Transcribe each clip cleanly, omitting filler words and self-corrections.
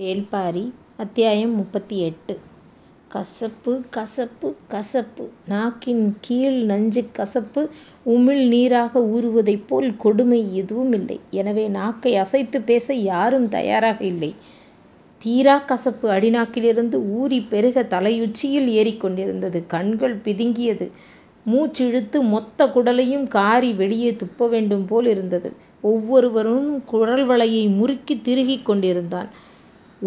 வேள்பாரி அத்தியாயம் 38. கசப்பு கசப்பு கசப்பு, நாக்கின் கீழ் நஞ்சு கசப்பு உமிழ் நீராக ஊறுவதைப் போல் கொடுமை எதுவும் இல்லை. எனவே நாக்கை அசைத்து பேச யாரும் தயாராக இல்லை. தீரா கசப்பு அடிநாக்கிலிருந்து ஊறி பெருக தலையுச்சியில் ஏறிக்கொண்டிருந்தது. கண்கள் பிதுங்கியது. மூச்சிழுத்து மொத்த குடலையும் காரி வெளியே துப்ப வேண்டும் போல் இருந்தது. ஒவ்வொருவரும் குரல் வளையை முறுக்கி திருகி கொண்டிருந்தான்.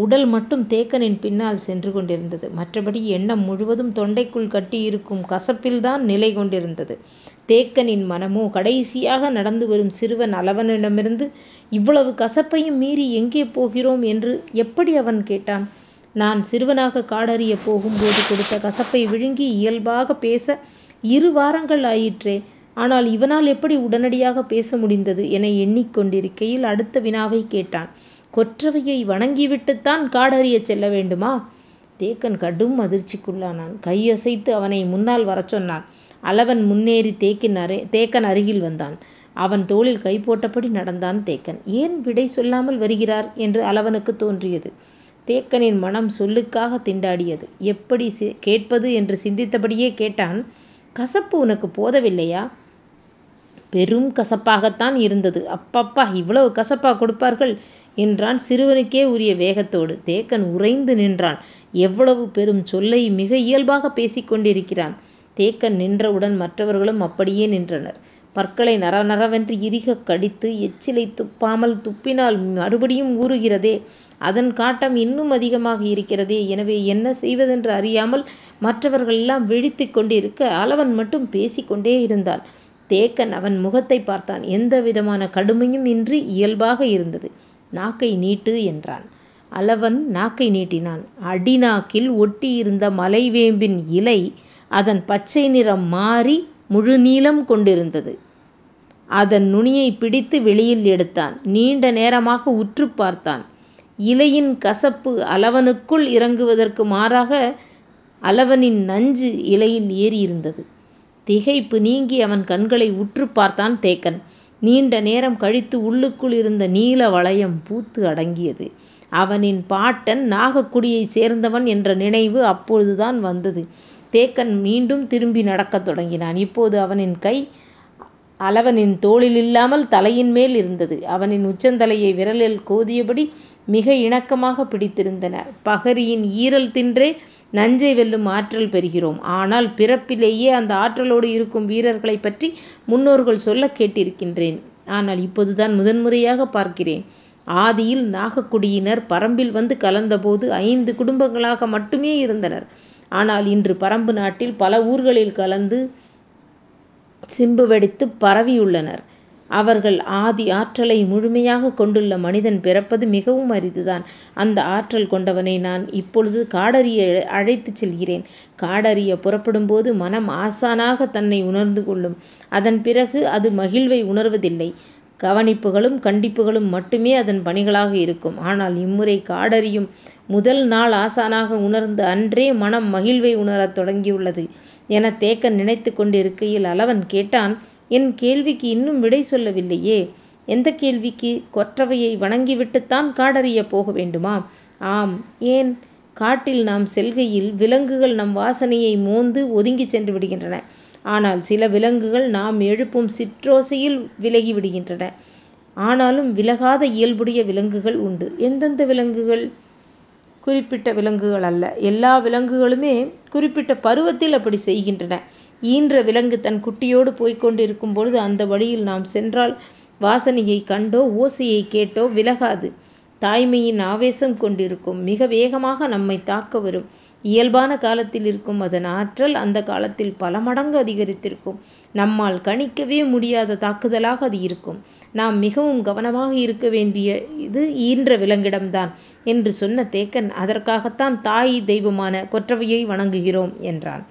உடல் மட்டும் தேக்கனின் பின்னால் சென்று கொண்டிருந்தது. மற்றபடி எண்ணம் முழுவதும் தொண்டைக்குள் கட்டியிருக்கும் கசப்பில்தான் நிலை கொண்டிருந்தது. தேக்கனின் மனமோ கடைசியாக நடந்து வரும் சிறுவன் அளவனிடமிருந்து இவ்வளவு கசப்பையும் மீறி எங்கே போகிறோம் என்று எப்படி அவன் கேட்டான்? நான் சிறுவனாக காடறிய போகும்போது கொடுத்த கசப்பை விழுங்கி இயல்பாக பேச 2 வாரங்கள் ஆயிற்றே. ஆனால் இவனால் எப்படி உடனடியாக பேச முடிந்தது என எண்ணிக்கொண்டிருக்கையில் அடுத்த வினாவை கேட்டான். கொற்றவையை வணங்கிவிட்டுத்தான் காடறிய செல்ல வேண்டுமா? தேக்கன் கடும் அதிர்ச்சிக்குள்ளானான். கையசைத்து அவனை முன்னால் வர சொன்னான். அளவன் முன்னேறி தேக்கன் அருகில் வந்தான். அவன் தோளில் கை போட்டபடி நடந்தான் தேக்கன். ஏன் விடை சொல்லாமல் வருகிறார் என்று அளவனுக்கு தோன்றியது. தேக்கனின் மனம் சொல்லுக்காக திண்டாடியது. எப்படி கேட்பது என்று சிந்தித்தபடியே கேட்டான். கசப்பு உனக்கு போதவில்லையா? பெரும் கசப்பாகத்தான் இருந்தது. அப்பப்பா, இவ்வளவு கசப்பா கொடுப்பார்கள் என்றான் சிறுவனுக்கே உரிய வேகத்தோடு. தேக்கன் உறைந்து நின்றான். எவ்வளவு பெரும் சொல்லை மிக இயல்பாக பேசிக்கொண்டிருக்கிறான். தேக்கன் நின்றவுடன் மற்றவர்களும் அப்படியே நின்றனர். பற்களை நரநரவென்று இறுக கடித்து எச்சிலை துப்பாமல் துப்பினால் மறுபடியும் ஊறுகிறதே, அதன் காட்டம் இன்னும் அதிகமாக இருக்கிறதே. எனவே என்ன செய்வதென்று அறியாமல் மற்றவர்கள் எல்லாம் விழித்து கொண்டிருக்க அளவன் மட்டும் பேசிக்கொண்டே இருந்தான். தேக்கன் அவன் முகத்தை பார்த்தான். எந்த விதமான கடுமையும் இன்றி இயல்பாக இருந்தது. நாக்கை நீட்டு என்றான். அளவன் நாக்கை நீட்டினான். அடிநாக்கில் ஒட்டியிருந்த மலைவேம்பின் இலை அதன் பச்சை நிறம் மாறி முழு நீளம் கொண்டிருந்தது. அதன் நுனியை பிடித்து வெளியில் எடுத்தான். நீண்ட நேரமாக உற்று பார்த்தான். இலையின் கசப்பு அளவனுக்குள் இறங்குவதற்கு மாறாக அளவனின் நஞ்சு இலையில் ஏறியிருந்தது. திகைப்பு நீங்கி அவன் கண்களை உற்று பார்த்தான் தேக்கன். நீண்ட நேரம் கழித்து உள்ளுக்குள் இருந்த நீல வளையம் பூத்து அடங்கியது. அவனின் பாட்டன் நாகக்குடியை சேர்ந்தவன் என்ற நினைவு அப்பொழுதுதான் வந்தது. தேக்கன் மீண்டும் திரும்பி நடக்கத் தொடங்கினான். இப்போது அவனின் கை அளவனின் தோளில் இல்லாமல் தலையின் மேல் இருந்தது. அவனின் உச்சந்தலையை விரலில் கோதியபடி மிக இணக்கமாக பிடித்திருந்தன. பகரியின் ஈரல் தின்றே நஞ்சை வெல்லும் ஆற்றல் பெறுகிறோம். ஆனால் பிறப்பிலேயே அந்த ஆற்றலோடு இருக்கும் வீரர்களை பற்றி முன்னோர்கள் சொல்ல கேட்டிருக்கின்றேன். ஆனால் இப்போதுதான் முதன்முறையாக பார்க்கிறேன். ஆதியில் நாகக்குடியினர் பரம்பில் வந்து கலந்தபோது 5 குடும்பங்களாக மட்டுமே இருந்தனர். ஆனால் இன்று பரம்பு நாட்டில் பல ஊர்களில் கலந்து சிம்பு வெடித்து பரவியுள்ளனர். அவர்கள் ஆதி ஆற்றலை முழுமையாக கொண்டுள்ள மனிதன் பிறப்பது மிகவும் அரிதுதான். அந்த ஆற்றல் கொண்டவனை நான் இப்பொழுது காடறிய அழைத்து செல்கிறேன். காடறிய புறப்படும் போது மனம் ஆசானாக தன்னை உணர்ந்து கொள்ளும். அதன் பிறகு அது மகிழ்வை உணர்வதில்லை. கவனிப்புகளும் கண்டிப்புகளும் மட்டுமே அதன் பணிகளாக இருக்கும். ஆனால் இம்முறை காடறியும் முதல் நாள் ஆசானாக உணர்ந்த அன்றே மனம் மகிழ்வை உணரத் தொடங்கியுள்ளது என தேக்கன் நினைத்து கொண்டிருக்கையில் அளவன் கேட்டான். என் கேள்விக்கு இன்னும் விடை சொல்லவில்லையே. எந்த கேள்விக்கு? கொற்றவையை வணங்கிவிட்டுத்தான் காடறிய போக வேண்டுமா? ஆம். ஏன்? காட்டில் நாம் செல்கையில் விலங்குகள் நம் வாசனையை மோந்து ஒதுங்கி சென்று விடுகின்றன. ஆனால் சில விலங்குகள் நாம் எழுப்பும் சிற்றோசையில் விலகி விடுகின்றன. ஆனாலும் விலகாத இயல்புடைய விலங்குகள் உண்டு. எந்தெந்த விலங்குகள்? குறிப்பிட்ட விலங்குகள் அல்ல, எல்லா விலங்குகளுமே குறிப்பிட்ட பருவத்தில் அப்படி செய்கின்றன. ஈன்ற விலங்கு தன் குட்டியோடு போய்கொண்டிருக்கும் பொழுது அந்த வழியில் நாம் சென்றால் வாசனையை கண்டோ ஓசையை கேட்டோ விலகாது. தாய்மையின் ஆவேசம் கொண்டிருக்கும். மிக வேகமாக நம்மை தாக்க வரும். இயல்பான காலத்தில் இருக்கும் அதன் ஆற்றல் அந்த காலத்தில் பல மடங்கு அதிகரித்திருக்கும். நம்மால் கணிக்கவே முடியாத தாக்குதலாக அது இருக்கும். நாம் மிகவும் கவனமாக இருக்க வேண்டிய இது ஈன்ற விலங்கிடம்தான் என்று சொன்ன தேக்கன், அதற்காகத்தான் தாய் தெய்வமான கொற்றவையை வணங்குகிறோம் என்றான்.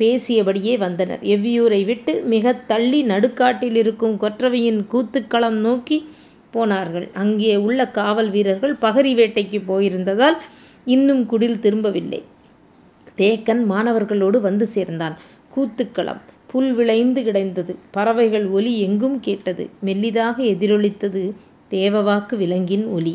பேசியபடியே வந்தனர். எவ்வியூரை விட்டு மிக தள்ளி நடுக்காட்டில் இருக்கும் கொற்றவையின் கூத்துக்களம் நோக்கி போனார்கள். அங்கே உள்ள காவல் வீரர்கள் பகரி வேட்டைக்கு போயிருந்ததால் இன்னும் குடில் திரும்பவில்லை. தேக்கன் மாணவர்களோடு வந்து சேர்ந்தான். கூத்துக்களம் புல் விளைந்து கிடந்தது. பறவைகள் ஒலி எங்கும் கேட்டது. மெல்லிதாக எதிரொலித்தது தேவவாக்கு விலங்கின் ஒலி.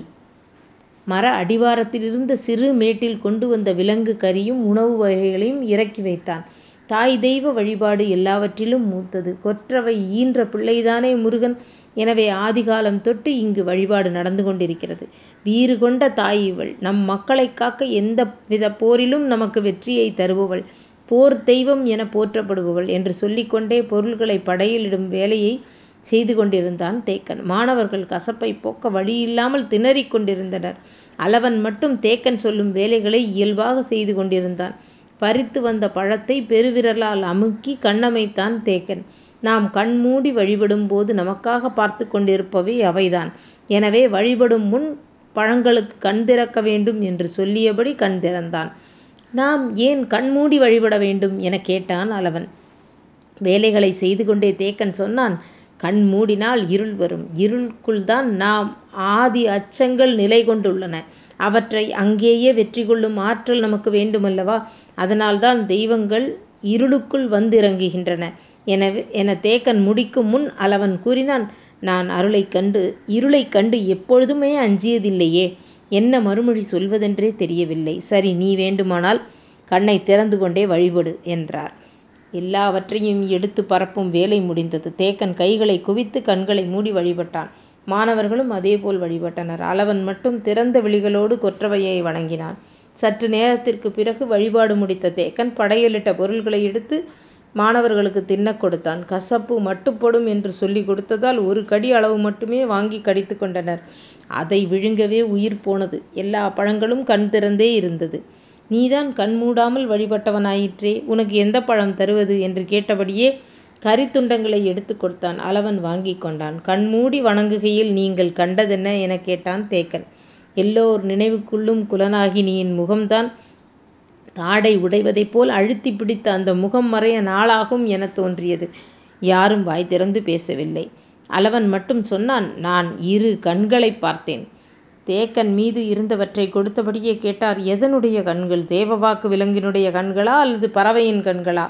மர அடிவாரத்திலிருந்த சிறு மேட்டில் கொண்டு வந்த விலங்கு கறியும் உணவு வகைகளையும் இறக்கி வைத்தான். தாய் தெய்வ வழிபாடு எல்லாவற்றிலும் மூத்தது. கொற்றவை ஈன்ற பிள்ளைதானே முருகன். எனவே ஆதிகாலம் தொட்டு இங்கு வழிபாடு நடந்து கொண்டிருக்கிறது. வீறு கொண்ட தாய் இவள். நம் மக்களை காக்க எந்த வித போரிலும் நமக்கு வெற்றியை தருபவள், போர் தெய்வம் என போற்றப்படுபவள் என்று சொல்லிக்கொண்டே பொருள்களை படையிலிடும் வேலையை செய்து கொண்டிருந்தான் தேக்கன். மாணவர்கள் கசப்பை போக்க வழியில்லாமல் திணறிக் கொண்டிருந்தனர். அளவன் மட்டும் தேக்கன் சொல்லும் வேலைகளை இயல்பாக செய்து கொண்டிருந்தான். பறித்து வந்த பழத்தை பெருவிரலால் அமுக்கி கண்ணமைத்தான் தேக்கன். நாம் கண்மூடி வழிபடும் போது நமக்காக பார்த்து கொண்டிருப்பவை அவைதான். எனவே வழிபடும் முன் பழங்களுக்கு கண் திறக்க வேண்டும் என்று சொல்லியபடி கண் திறந்தான். நாம் ஏன் கண்மூடி வழிபட வேண்டும் என கேட்டான் அளவன். வேலைகளை செய்து கொண்டே தேக்கன் சொன்னான், கண் மூடினால் இருள் வரும். இருளுக்குள் தான் நாம் ஆதி அச்சங்கள் நிலை கொண்டுள்ளன. அவற்றை அங்கேயே வெற்றி கொள்ளும் ஆற்றல் நமக்கு வேண்டுமல்லவா? அதனால்தான் தெய்வங்கள் இருளுக்குள் வந்திறங்குகின்றன. எனவே என தேக்கன் முடிக்கும் முன் அளவன் கூறினான், நான் இருளை கண்டு எப்பொழுதுமே அஞ்சியதில்லையே. என்ன மறுமொழி சொல்வதென்றே தெரியவில்லை. சரி, நீ வேண்டுமானால் கண்ணை திறந்து கொண்டே வழிபடு என்றார். எல்லாவற்றையும் எடுத்து பரப்பும் வேலை முடிந்தது. தேக்கன் கைகளை குவித்து கண்களை மூடி வழிபட்டான். மாணவர்களும் அதேபோல் வழிபட்டனர். அளவன் மட்டும் திறந்த விழிகளோடு கொற்றவையை வணங்கினான். சற்று நேரத்திற்கு பிறகு வழிபாடு முடித்த தேக்கன் படையலிட்ட பொருள்களை எடுத்து மாணவர்களுக்கு தின்ன கொடுத்தான். கசப்பு மட்டுப்படும் என்று சொல்லி கொடுத்ததால் ஒரு கடி அளவு மட்டுமே வாங்கி கடித்து கொண்டனர். அதை விழுங்கவே உயிர் போனது. எல்லா பழங்களும் கண் திறந்தே இருந்தது. நீதான் கண் மூடாமல் வழிபட்டவனாயிற்றே, உனக்கு எந்த பழம் தருவது என்று கேட்டபடியே கரித்துண்டங்களை எடுத்து கொடுத்தான். அளவன் வாங்கி கொண்டான். கண்மூடி வணங்குகையில் நீங்கள் கண்டதென்ன என கேட்டான் தேக்கன். எல்லோர் நினைவுக்குள்ளும் குலநாகினியின் முகம்தான். தாடை உடைவதைப் போல் அழுத்தி பிடித்த அந்த முகம் மறைய நாளாகும் என தோன்றியது. யாரும் வாய் திறந்து பேசவில்லை. அளவன் மட்டும் சொன்னான், நான் இரு கண்களை பார்த்தேன். தேக்கன் மீது இருந்தவற்றை கொடுத்தபடியே கேட்டார், எதனுடைய கண்கள்? தேவவாக்கு விலங்கினுடைய கண்களா அல்லது பறவையின் கண்களா?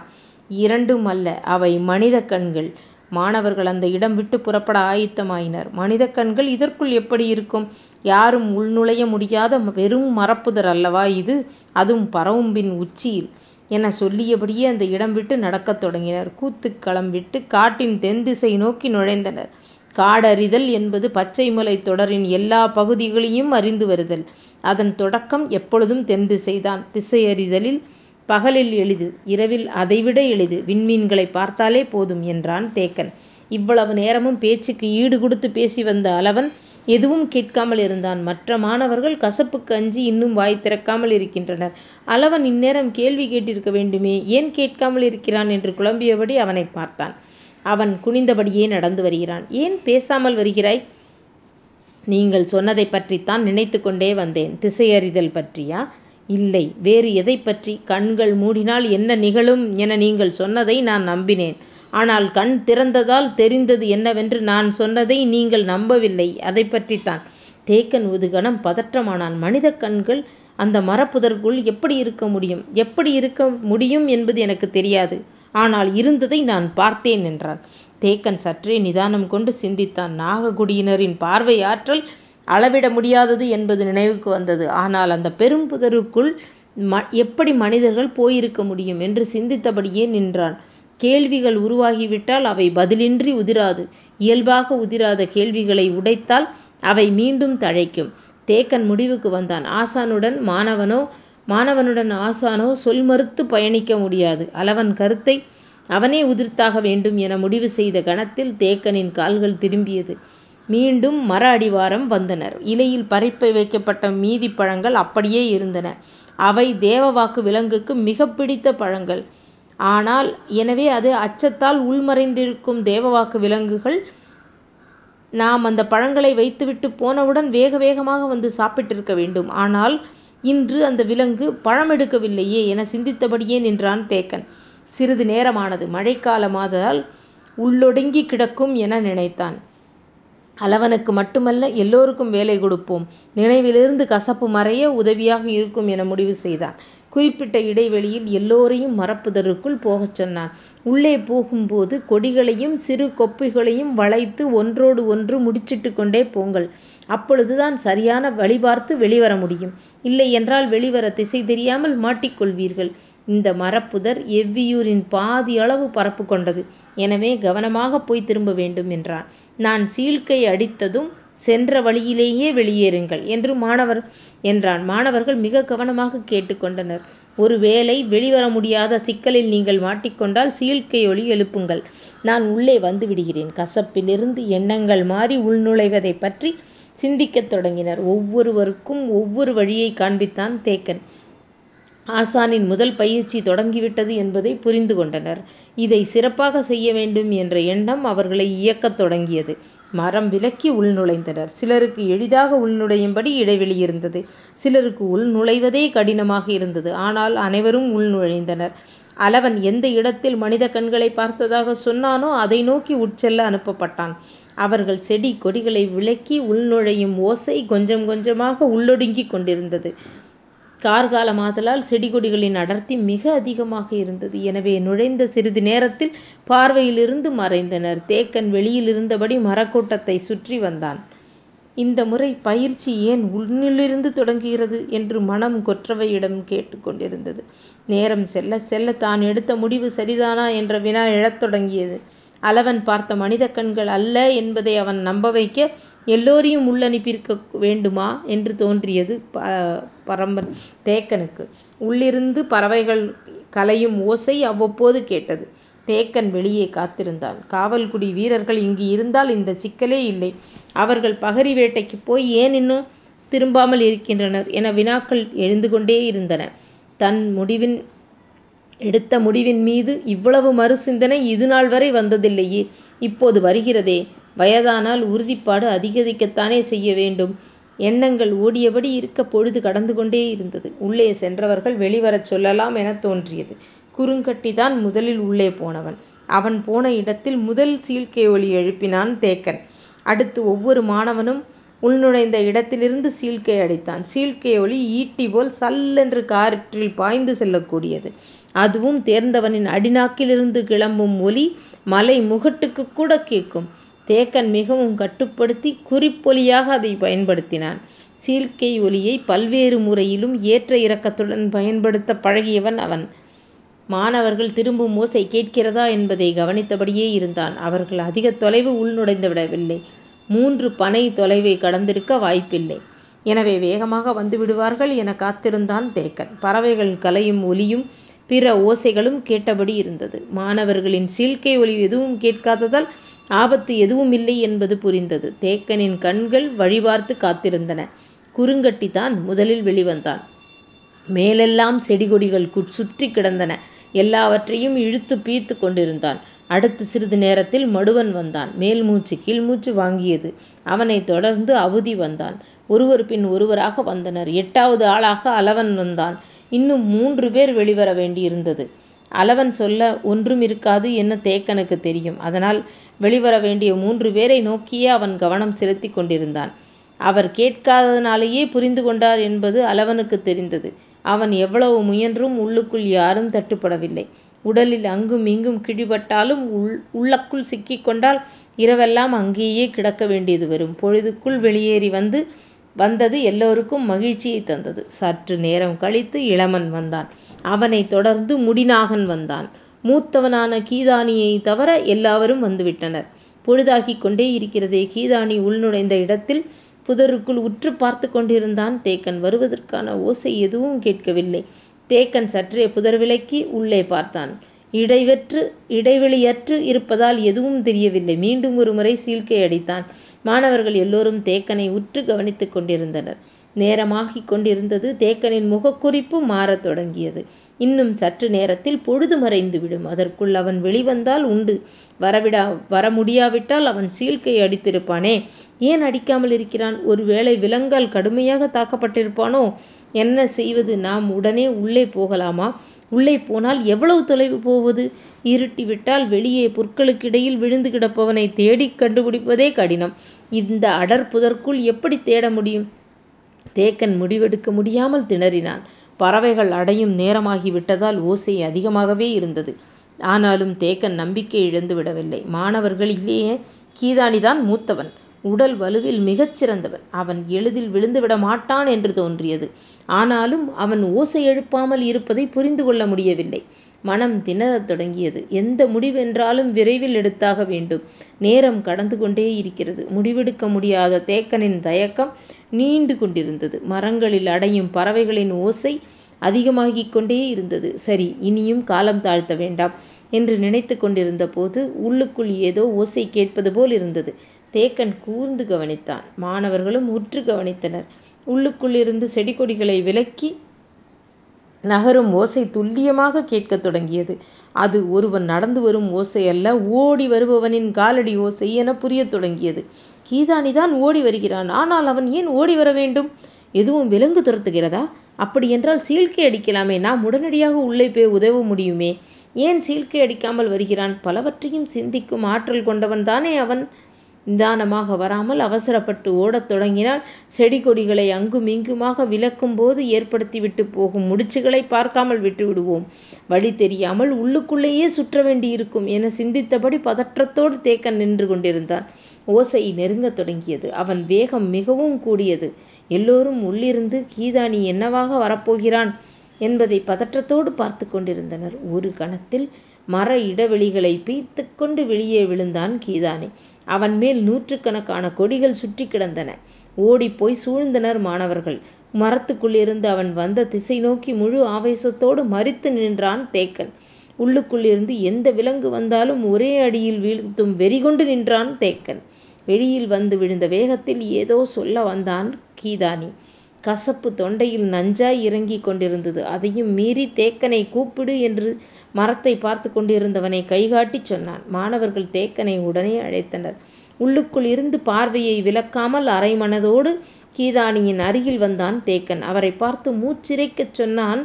இரண்டும் அல்ல, அவை மனித கண்கள். மாணவர்கள் அந்த இடம் விட்டு புறப்பட ஆயத்தமாயினர். மனித கண்கள் இதற்குள் எப்படி இருக்கும்? யாரும் உள்நுழைய முடியாத வெறும் மரப்புதர் அல்லவா இது, அதுவும் பரவும்பின் உச்சியில் என சொல்லியபடியே அந்த இடம் விட்டு நடக்கத் தொடங்கினர். கூத்துக்களம் விட்டு காட்டின் தென்திசை நோக்கி நுழைந்தனர். காடறிதல் என்பது பச்சை மலை தொடரின் எல்லா பகுதிகளையும் அறிந்து வருதல். அதன் தொடக்கம் எப்பொழுதும் தென் திசைதான். திசையறிதலில் பகலில் எளிது, இரவில் அதைவிட எளிது. விண்மீன்களை பார்த்தாலே போதும் என்றான் தேக்கன். இவ்வளவு நேரமும் பேச்சுக்கு ஈடு கொடுத்து பேசி வந்த அளவன் எதுவும் கேட்காமல் இருந்தான். மற்ற மாணவர்கள் கசப்புக்கு அஞ்சி இன்னும் வாய் திறக்காமல் இருக்கின்றனர். அளவன் இந்நேரம் கேள்வி கேட்டிருக்க வேண்டுமே, ஏன் கேட்காமல் இருக்கிறான் என்று குழம்பியபடி அவனை பார்த்தான். அவன் குனிந்தபடியே நடந்து வருகிறான். ஏன் பேசாமல் வருகிறாய்? நீங்கள் சொன்னதை பற்றித்தான் நினைத்து கொண்டே வந்தேன். திசையறிதல் பற்றியா? இல்லை, வேறு எதை பற்றி? கண்கள் மூடினால் என்ன நிகழும் என நீங்கள் சொன்னதை நான் நம்பினேன். ஆனால் கண் திறந்ததால் தெரிந்தது என்னவென்று நான் சொன்னதை நீங்கள் நம்பவில்லை. அதை பற்றித்தான். தேக்கன் உதுகணம் பதற்றமானான். மனித கண்கள் அந்த மரப்புதற்குள் எப்படி இருக்க முடியும் என்பது எனக்கு தெரியாது. ஆனால் இருந்ததை நான் பார்த்தேன் என்றான். தேக்கன் சற்றே நிதானம் கொண்டு சிந்தித்தான். நாககுடியினரின் பார்வை ஆற்றல் அளவிட முடியாதது என்பது நினைவுக்கு வந்தது. ஆனால் அந்த பெரும்புதருக்குள் எப்படி மனிதர்கள் போயிருக்க முடியும் என்று சிந்தித்தபடியே நின்றான். கேள்விகள் உருவாகிவிட்டால் அவை பதிலின்றி உதிராது. இயல்பாக உதிராத கேள்விகளை உடைத்தால் அவை மீண்டும் தழைக்கும். தேக்கன் முடிவுக்கு வந்தான். மாணவனுடன் ஆசானோ சொல் மறுத்து பயணிக்க முடியாது. அளவன் கருத்தை அவனே உதிர்த்தாக வேண்டும் என முடிவு செய்த கணத்தில் தேக்கனின் கால்கள் திரும்பியது. மீண்டும் மர அடிவாரம் வந்தனர். இலையில் பறிப்பை வைக்கப்பட்ட மீதி பழங்கள் அப்படியே இருந்தன. அவை தேவவாக்கு விலங்குக்கு மிக பிடித்த பழங்கள். ஆனால் எனவே அது அச்சத்தால் உள்மறைந்திருக்கும். தேவவாக்கு விலங்குகள் நாம் அந்த பழங்களை வைத்துவிட்டு போனவுடன் வேக வேகமாக வந்து சாப்பிட்டிருக்க வேண்டும். ஆனால் இன்று அந்த விலங்கு பழம் எடுக்கவில்லையே என சிந்தித்தபடியே நின்றான் தேக்கன். சிறிது நேரமானது. மழைக்காலமாதலால் உள்ளொடுங்கி கிடக்கும் என நினைத்தான். அளவனுக்கு மட்டுமல்ல, எல்லோருக்கும் வேலை கொடுப்போம், நினைவிலிருந்து கசப்பு மறைய உதவியாக இருக்கும் என முடிவு செய்தான். குறிப்பிட்ட இடைவெளியில் எல்லோரையும் மரப்புதருக்குள் போகச் சொன்னான். உள்ளே போகும்போது கொடிகளையும் சிறு கொப்புகளையும் வளைத்து ஒன்றோடு ஒன்று முடிச்சிட்டு கொண்டே போங்கள். அப்பொழுதுதான் சரியான வழிபார்த்து வெளிவர முடியும். இல்லை என்றால் வெளிவர திசை தெரியாமல் மாட்டிக்கொள்வீர்கள். இந்த மரப்புதர் எவ்வியூரின் பாதி அளவு பரப்பு கொண்டது. எனவே கவனமாக போய் திரும்ப வேண்டும் என்றான். நான் சீழ்க்கை அடித்ததும் சென்ற வழியிலேயே வெளியேறுங்கள் என்று என்றான். மாணவர்கள் மிக கவனமாக கேட்டுக்கொண்டனர். ஒருவேளை வெளிவர முடியாத சிக்கலில் நீங்கள் மாட்டிக்கொண்டால் சீழ்க்கை ஒலி எழுப்புங்கள். நான் உள்ளே வந்து விடுகிறேன். கசப்பிலிருந்து எண்ணங்கள் மாறி உள்நுழைவதை பற்றி சிந்திக்கத் தொடங்கினர். ஒவ்வொருவருக்கும் ஒவ்வொரு வழியை காண்பித்தான் தேக்கன். ஆசானின் முதல் பயிற்சி தொடங்கிவிட்டது என்பதை புரிந்து கொண்டனர். இதை சிறப்பாக செய்ய வேண்டும் என்ற எண்ணம் அவர்களை இயக்கத் தொடங்கியது. மரம் விலக்கி உள்நுழைந்தனர். சிலருக்கு எளிதாக உள்நுழையும்படி இடைவெளி இருந்தது, சிலருக்கு உள்நுழைவதே கடினமாக இருந்தது. ஆனால் அனைவரும் உள்நுழைந்தனர். அளவன் எந்த இடத்தில் மனித கண்களை பார்த்ததாக சொன்னானோ அதை நோக்கி உட்செல்ல அனுப்பப்பட்டான். அவர்கள் செடி கொடிகளை விலக்கி உள்நுழையும் ஓசை கொஞ்சம் கொஞ்சமாக உள்ளொடுங்கி கொண்டிருந்தது. கார்காலமாதலால் செடிகொடிகளின் அடர்த்தி மிக அதிகமாக இருந்தது. எனவே நுழைந்த சிறிது நேரத்தில் பார்வையிலிருந்து மறைந்தனர். தேக்கன் வெளியில் இருந்தபடி மரக்கூட்டத்தை சுற்றி வந்தான். இந்த முறை பயிற்சி ஏன் உன்னிலிருந்து தொடங்குகிறது என்று மனம் கொற்றவையிடம் கேட்டுக்கொண்டிருந்தது. நேரம் செல்ல செல்ல தான் எடுத்த முடிவு சரிதானா என்ற வினா எழத் தொடங்கியது. அளவன் பார்த்த மனித கண்கள் அல்ல என்பதை அவன் நம்ப வைக்க எல்லோரையும் உள்ளனுப்பியிருக்க வேண்டுமா என்று தோன்றியது தேக்கனுக்கு. உள்ளிருந்து பறவைகள் கலையும் ஓசை அவ்வப்போது கேட்டது. தேக்கன் வெளியே காத்திருந்தான். காவல்குடி வீரர்கள் இங்கு இருந்தால் இந்த சிக்கலே இல்லை. அவர்கள் பகரி வேட்டைக்கு போய் ஏன் இன்னும் திரும்பாமல் இருக்கின்றனர் என வினாக்கள் எழுந்து கொண்டே இருந்தன. தன் எடுத்த முடிவின் மீது இவ்வளவு மறுசிந்தனை இதுநாள் வரை வந்ததில்லையே, இப்போது வருகிறதே. வயதானால் உறுதிப்பாடு அதிகரிக்கத்தானே செய்ய வேண்டும். எண்ணங்கள் ஓடியபடி இருக்க பொழுது கடந்து கொண்டே இருந்தது. உள்ளே சென்றவர்கள் வெளிவரச் சொல்லலாம் என தோன்றியது. குறுங்கட்டி தான் முதலில் உள்ளே போனவன். அவன் போன இடத்தில் முதல் சீழ்க்கை ஒலி எழுப்பினான் தேக்கன். அடுத்து ஒவ்வொரு மாணவனும் உள்நுழைந்த இடத்திலிருந்து சீழ்க்கை அடித்தான். சீழ்க்கை ஒலி ஈட்டி போல் சல்லென்று காற்றில் பாய்ந்து செல்லக்கூடியது. அதுவும் தேர்ந்தவனின் அடிநாக்கிலிருந்து கிளம்பும் ஒலி மலை முகட்டுக்கு கூட கேட்கும். தேக்கன் மிகவும் கட்டுப்படுத்தி குறிப்பொலியாக அதை பயன்படுத்தினான். சீழ்க்கை ஒலியை பல்வேறு முறையிலும் ஏற்ற இறக்கத்துடன் பயன்படுத்த பழகியவன் அவன். மாணவர்கள் திரும்பும் ஓசை கேட்கிறதா என்பதை கவனித்தபடியே இருந்தான். அவர்கள் அதிக தொலைவு உள்நுழைந்து விடவில்லை. 3 பனை தொலைவை கடந்திருக்க வாய்ப்பில்லை. எனவே வேகமாக வந்து விடுவார்கள் என காத்திருந்தான் தேக்கன். பறவைகள் கலையும் ஒலியும் பிற ஓசைகளும் கேட்டபடி இருந்தது. மாணவர்களின் சீழ்க்கை ஒலி எதுவும் கேட்காததால் ஆபத்து எதுவும் இல்லை என்பது புரிந்தது. தேக்கனின் கண்கள் வழிபார்த்து காத்திருந்தன. குறுங்கட்டி தான் முதலில் வெளிவந்தான். மேலெல்லாம் செடிகொடிகள் சுற்றி கிடந்தன. எல்லாவற்றையும் இழுத்து பீத்து கொண்டிருந்தான். அடுத்து சிறிது நேரத்தில் மடுவன் வந்தான். மேல் மூச்சு கீழ் மூச்சு வாங்கியது. அவனை தொடர்ந்து அவதி வந்தான். ஒருவர் பின் ஒருவராக வந்தனர். 8வது ஆளாக அளவன் வந்தான். இன்னும் 3 பேர் வெளிவர வேண்டியிருந்தது. அளவன் சொல்ல ஒன்றும் இருக்காது என்ன தேக்கனுக்கு தெரியும். அதனால் வெளிவர வேண்டிய 3 பேரை நோக்கியே அவன் கவனம் செலுத்தி கொண்டிருந்தான். அவர் கேட்காததினாலேயே புரிந்து கொண்டார் என்பது அளவனுக்கு தெரிந்தது. அவன் எவ்வளவு முயன்றும் உள்ளுக்குள் யாரும் தட்டுப்படவில்லை. உடலில் அங்கும் இங்கும் கிழிபட்டாலும் உள்ளக்குள் சிக்கிக்கொண்டால் இரவெல்லாம் அங்கேயே கிடக்க வேண்டியது வரும். பொழுதுக்குள் வெளியேறி வந்தது எல்லோருக்கும் மகிழ்ச்சியை தந்தது. சற்று நேரம் கழித்து இளமன் வந்தான். அவனை தொடர்ந்து முடிநாகன் வந்தான். மூத்தவனான கீதானியை தவிர எல்லாரும் வந்துவிட்டனர். பொழுதாகி கொண்டே இருக்கிறதே. கீதானி உள்நுழைந்த இடத்தில் புதருக்குள் உற்று பார்த்து கொண்டிருந்தான் தேக்கன். வருவதற்கான ஓசை எதுவும் கேட்கவில்லை. தேக்கன் சற்றே புதர் விலக்கி உள்ளே பார்த்தான். இடைவெளியற்று இருப்பதால் எதுவும் தெரியவில்லை. மீண்டும் ஒரு முறை சீழ்க்கை அடித்தான். மாணவர்கள் எல்லோரும் தேக்கனை உற்று கவனித்து கொண்டிருந்தனர். நேரமாகி கொண்டிருந்தது. தேக்கனின் முகக்குறிப்பு மாறத் தொடங்கியது. இன்னும் சற்று நேரத்தில் பொழுது மறைந்துவிடும். அதற்குள் அவன் வெளிவந்தால் உண்டு, வர முடியாவிட்டால் அவன் சீழ்க்கை அடித்திருப்பானே. ஏன் அடிக்காமல் இருக்கிறான்? ஒருவேளை விலங்கால் கடுமையாக தாக்கப்பட்டிருப்பானோ? என்ன செய்வது? நாம் உடனே உள்ளே போகலாமா? உள்ளே போனால் எவ்வளவு தொலைவு போவது? இருட்டிவிட்டால் வெளியே புற்களுக்கிடையில் விழுந்து கிடப்பவனை தேடி கண்டுபிடிப்பதே கடினம். இந்த அடர்புதற்குள் எப்படி தேட முடியும்? தேக்கன் முடிவெடுக்க முடியாமல் திணறினான். பறவைகள் அடையும் நேரமாகிவிட்டதால் ஓசை அதிகமாகவே இருந்தது. ஆனாலும் தேக்கன் நம்பிக்கை இழந்து விடவில்லை. மாணவர்களிலேயே கீதானிதான் மூத்தவன். உடல் வலுவில் மிகச்சிறந்தவன். அவன் எளிதில் விழுந்துவிட மாட்டான் என்று தோன்றியது. ஆனாலும் அவன் ஓசை எழுப்பாமல் இருப்பதை புரிந்து கொள்ள முடியவில்லை. மனம் திணறத் தொடங்கியது. எந்த முடிவென்றாலும் விரைவில் எடுத்தாக வேண்டும். நேரம் கடந்து கொண்டே இருக்கிறது. முடிவெடுக்க முடியாத தேக்கனின் தயக்கம் நீண்டு கொண்டிருந்தது. மரங்களில் அடையும் பறவைகளின் ஓசை அதிகமாகிக் கொண்டே இருந்தது. சரி, இனியும் காலம் தாழ்த்த வேண்டாம் என்று நினைத்து கொண்டிருந்த போது உள்ளுக்குள் ஏதோ ஓசை கேட்பது போல் இருந்தது. தேக்கன் கூர்ந்து கவனித்தான். மாணவர்களும் உற்று கவனித்தனர். உள்ளுக்குள்ளிருந்து செடி கொடிகளை விலக்கி நகரும் ஓசை துல்லியமாக கேட்கத் தொடங்கியது. அது ஒருவன் நடந்து வரும் ஓசை அல்ல, ஓடி வருபவனின் காலடி ஓசை என புரிய தொடங்கியது. கீதானிதான் ஓடி வருகிறான். ஆனால் அவன் ஏன் ஓடி வர வேண்டும்? எதுவும் விலங்கு துரத்துகிறதா? அப்படியென்றால் சீழ்க்கை அடிக்கலாமே. நாம் உடனடியாக உள்ளே போய் உதவ முடியுமே. ஏன் சீழ்க்கை அடிக்காமல் வருகிறான்? பலவற்றையும் சிந்திக்கும் ஆற்றல் கொண்டவன் தானே அவன். நிதானமாக வராமல் அவசரப்பட்டு ஓடத் தொடங்கினால் செடி கொடிகளை அங்கும் இங்குமாக விலக்கும் போது ஏற்படுத்திவிட்டு போகும் முடிச்சுகளை பார்க்காமல் விட்டுவிடுவோம். வழி தெரியாமல் உள்ளுக்குள்ளேயே சுற்ற வேண்டியிருக்கும் என சிந்தித்தபடி பதற்றத்தோடு தேக்கன் நின்று கொண்டிருந்தான். ஓசை நெருங்க தொடங்கியது. அவன் வேகம் மிகவும் கூடியது. எல்லோரும் உள்ளிருந்து கீதானி என்னவாக வரப்போகிறான் என்பதை பதற்றத்தோடு பார்த்து கொண்டிருந்தனர். ஒரு கணத்தில் மர இடைவெளிகளை பீத்து கொண்டு வெளியே விழுந்தான் கீதானி. அவன் மேல் நூற்றுக்கணக்கான கொடிகள் சுற்றி கிடந்தன. ஓடிப்போய் சூழ்ந்தனர் மாணவர்கள். மரத்துக்குள்ளிருந்து அவன் வந்த திசை நோக்கி முழு ஆவேசத்தோடு மறித்து நின்றான் தேக்கன். உள்ளுக்குள்ளிருந்து எந்த விலங்கு வந்தாலும் ஒரே அடியில் வீழ்த்தும் வெறிகொண்டு நின்றான் தேக்கன். வெளியில் வந்து விழுந்த வேகத்தில் ஏதோ சொல்ல வந்தான் கீதானி. கசப்பு தொண்டையில் நஞ்சாய் இறங்கி கொண்டிருந்தது. அதையும் மீறி தேக்கனை கூப்பிடு என்று மரத்தை பார்த்து கொண்டிருந்தவனை கைகாட்டி சொன்னான். மாணவர்கள் தேக்கனை உடனே அழைத்தனர். உள்ளுக்குள் இருந்து பார்வையை விலக்காமல் அரை மனதோடு கீதானியின் அருகில் வந்தான் தேக்கன். அவரை பார்த்து மூச்சிறைக்கச் சொன்னான்.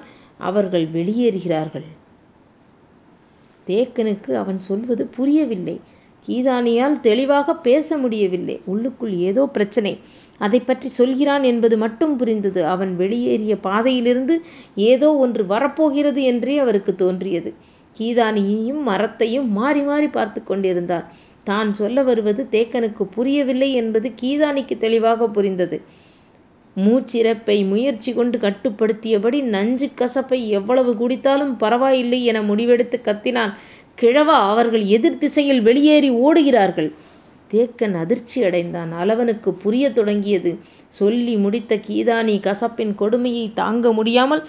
அவர்கள் வெளியேறுகிறார்கள். தேக்கனுக்கு அவன் சொல்வது புரியவில்லை. கீதானியால் தெளிவாக பேச முடியவில்லை. உள்ளுக்குள் ஏதோ பிரச்சனை, அதை பற்றி சொல்கிறான் என்பது மட்டும் புரிந்தது. அவன் வெளியேறிய பாதையிலிருந்து ஏதோ ஒன்று வரப்போகிறது என்றே அவருக்கு தோன்றியது. கீதானியையும் மரத்தையும் மாறி மாறி பார்த்து கொண்டிருந்தார். தான் சொல்ல வருவது தேக்கனுக்கு புரியவில்லை என்பது கீதானிக்கு தெளிவாக புரிந்தது. மூச்சிறப்பை முயற்சி கொண்டு கட்டுப்படுத்தியபடி நஞ்சு கசப்பை எவ்வளவு குடித்தாலும் பரவாயில்லை என முடிவெடுத்து கத்தினான். கிழவா, அவர்கள் எதிர் திசையில் வெளியேறி ஓடுகிறார்கள். தேக்கன் அதிர்ச்சி அடைந்தான். அளவனுக்கு புரிய தொடங்கியது. சொல்லி முடித்த கீதானி கசப்பின் கொடுமையை தாங்க முடியாமல்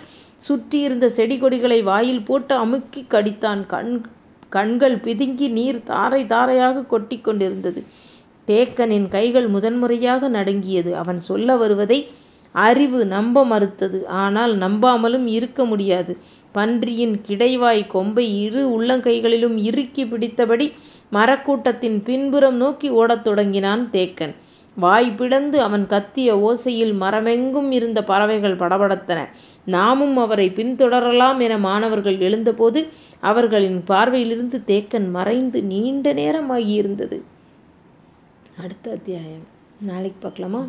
சுற்றியிருந்த செடி கொடிகளை வாயில் போட்டு அமுக்கி கடித்தான். கண்கள் பிதுங்கி நீர் தாரை தாரையாக கொட்டி கொண்டிருந்தது. தேக்கனின் கைகள் முதன்முறையாக நடுங்கியது. அவன் சொல்ல வருவதை அறிவு நம்ப மறுத்தது. ஆனால் நம்பாமலும் இருக்க முடியாது. பன்றியின் கிடைவாய் கொம்பை இரு உள்ளங்கைகளிலும் இறுக்கி பிடித்தபடி மரக்கூட்டத்தின் பின்புறம் நோக்கி ஓடத் தொடங்கினான் தேக்கன். வாய் பிளந்து அவன் கத்திய ஓசையில் மரமெங்கும் இருந்த பறவைகள் படபடத்தன. நாமும் அவரை பின்தொடரலாம் என மாணவர்கள் எழுந்தபோது அவர்களின் பார்வையிலிருந்து தேக்கன் மறைந்து நீண்ட நேரமாகியிருந்தது. அடுத்த அத்தியாயம் நாளைக்கு பார்க்கலாமா?